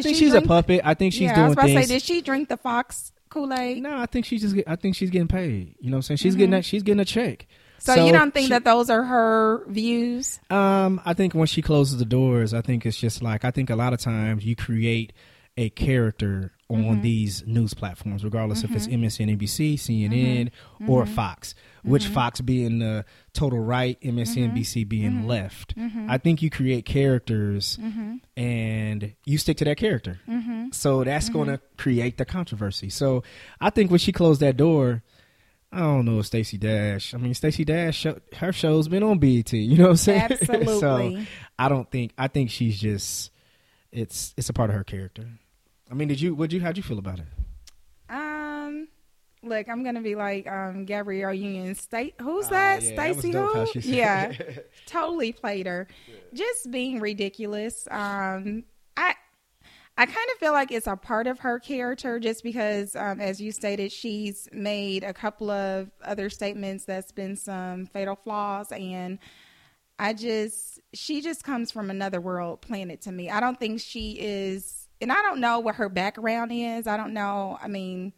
think she's a puppet. I think she's doing things. I was about to say, did she drink the Fox Kool-Aid? No, I think she's getting paid. You know what I'm saying? She's getting a check. So you don't think that those are her views? I think when she closes the doors, I think it's just like, I think a lot of times you create a character on these news platforms, regardless if it's MSNBC, CNN, or Fox, which Fox being the total right, MSNBC being left. I think you create characters and you stick to that character. So that's going to create the controversy. So I think when she closed that door, I don't know, Stacey Dash. I mean, Stacey Dash, her show's been on BET. You know what I'm saying? Absolutely. So I think she's just, it's a part of her character. I mean, how'd you feel about it? Look, I'm going to be like, Gabrielle Union. Who's that? Yeah, Stacey who? Yeah. Totally played her. Yeah. Just being ridiculous. I kind of feel like it's a part of her character just because, as you stated, she's made a couple of other statements that's been some fatal flaws. And she just comes from another world planet to me. I don't think she is, and I don't know what her background is. I don't know. I mean,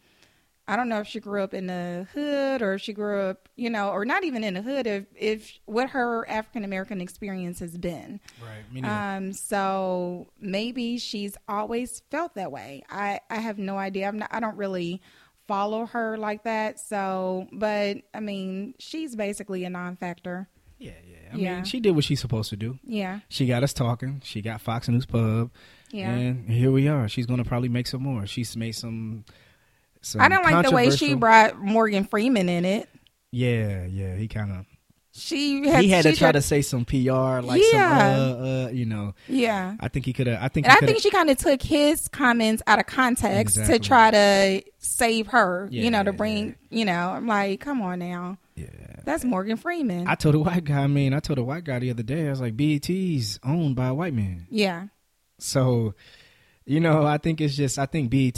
I don't know if she grew up in the hood or if she grew up, you know, or not even in the hood, if what her African-American experience has been. Right. Me neither. So maybe she's always felt that way. I have no idea. I don't really follow her like that. So, but I mean, she's basically a non-factor. Yeah. I mean, she did what she's supposed to do. Yeah. She got us talking. She got Fox News Pub. Yeah. And here we are. She's going to probably make some more. She's made some... I don't like the way she brought Morgan Freeman in it. Yeah, he kind of... He had to try to say some PR, you know. Yeah. I think he could have... I think she kind of took his comments out of context to try to save her, I'm like, come on now. Yeah. That's Morgan Freeman. I told a white guy the other day, I was like, BET's owned by a white man. Yeah. So... You know, I think BET's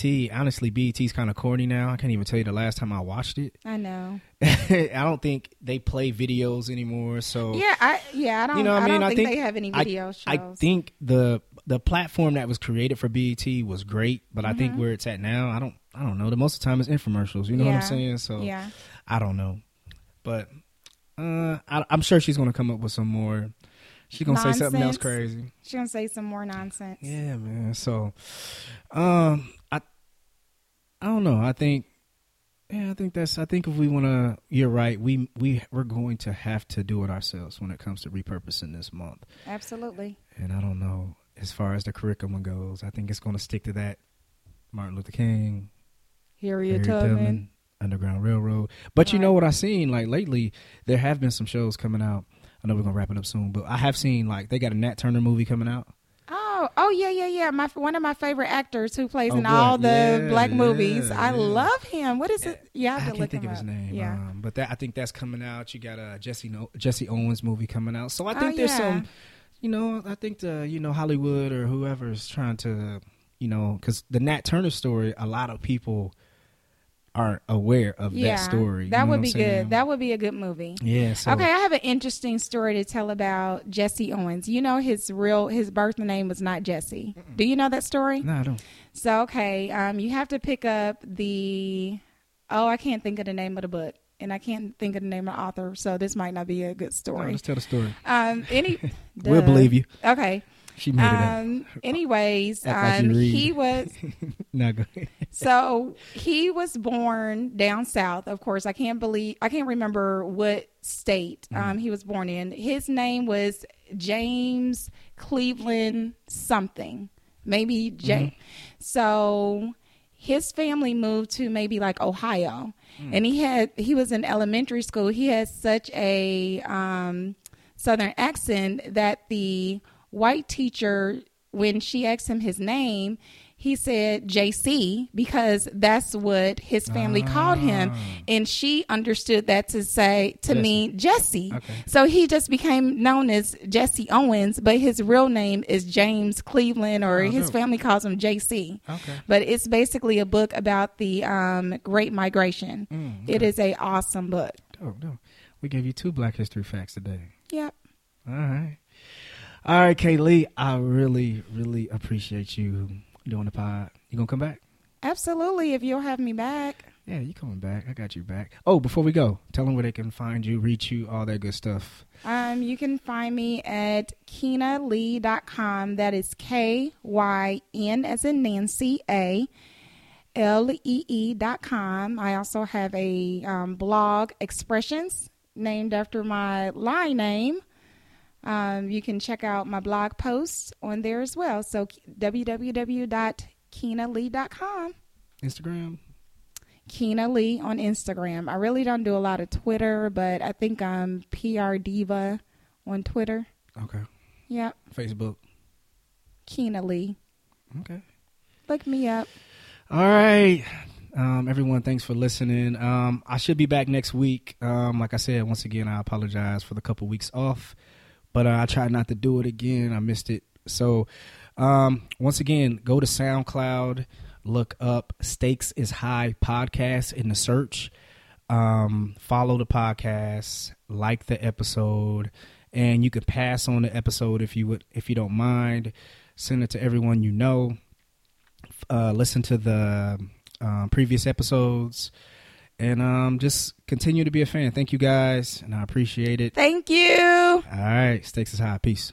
kind of corny now. I can't even tell you the last time I watched it. I know. I don't think they play videos anymore. So I don't. You know, I don't think they have any video shows. I think the platform that was created for BET was great, but I think where it's at now, I don't know. The most of the time it's infomercials. You know what I'm saying? So I don't know, but I'm sure she's going to come up with some more. She's going to say something else crazy. She's going to say some more nonsense. Yeah, man. So, I don't know. I think if we want to, you're right. We're going to have to do it ourselves when it comes to repurposing this month. Absolutely. And I don't know, as far as the curriculum goes, I think it's going to stick to that. Martin Luther King. Harriet Tubman. Underground Railroad. But you know what I've seen, like lately, there have been some shows coming out. I know we're gonna wrap it up soon, but I have seen like they got a Nat Turner movie coming out. Oh yeah. One of my favorite actors who plays in all the black movies. I love him. What is it? Yeah, I can't think of his name. Yeah, but I think that's coming out. You got a Jesse Owens movie coming out. So I think there's some, you know, I think Hollywood or whoever's trying to, you know, because the Nat Turner story, a lot of people aren't aware of that story. That would be good. That would be a good movie. Yeah. So. Okay, I have an interesting story to tell about Jesse Owens. You know, his birth name was not Jesse. Mm-mm. Do you know that story? No, I don't. So, okay, you have to pick up I can't think of the name of the book, and I can't think of the name of the author, so this might not be a good story. No, let's tell the story. We'll believe you. Okay. She made it up. Anyways, he was. No, go ahead. So he was born down south. Of course, I can't remember what state he was born in. His name was James Cleveland something, maybe James. Mm-hmm. So his family moved to maybe like Ohio, and he was in elementary school. He had such a southern accent that the white teacher, when she asked him his name, he said JC because that's what his family called him. And she understood that to say to mean Jesse. Okay. So he just became known as Jesse Owens, but his real name is James Cleveland, or his family calls him JC. Okay. But it's basically a book about the Great Migration. It is an awesome book. We gave you two Black History facts today. Yep. All right, Kaylee, I really, really appreciate you doing the pod. You gonna come back? Absolutely, if you'll have me back. Yeah, you coming back. I got you back. Oh, before we go, tell them where they can find you, reach you, all that good stuff. You can find me at kynalee.com. That is K-Y-N as in Nancy, A-L-E-E.com. I also have a blog, Expressions, named after my lie name. You can check out my blog posts on there as well. So www.kynalee.com. Instagram? Kyna Lee on Instagram. I really don't do a lot of Twitter, but I think I'm PR Diva on Twitter. Okay. Yep. Facebook? Kyna Lee. Okay. Look me up. All right. Everyone, thanks for listening. I should be back next week. Like I said, once again, I apologize for the couple weeks off, but I tried not to do it again. I missed it. So once again, go to SoundCloud. Look up Stakes Is High podcast in the search. Follow the podcast, like the episode, and you could pass on the episode if you would, if you don't mind. Send it to everyone you know. Listen to the previous episodes, and just continue to be a fan. Thank you guys, and I appreciate it. Thank you. All right, Stakes Is High. Peace.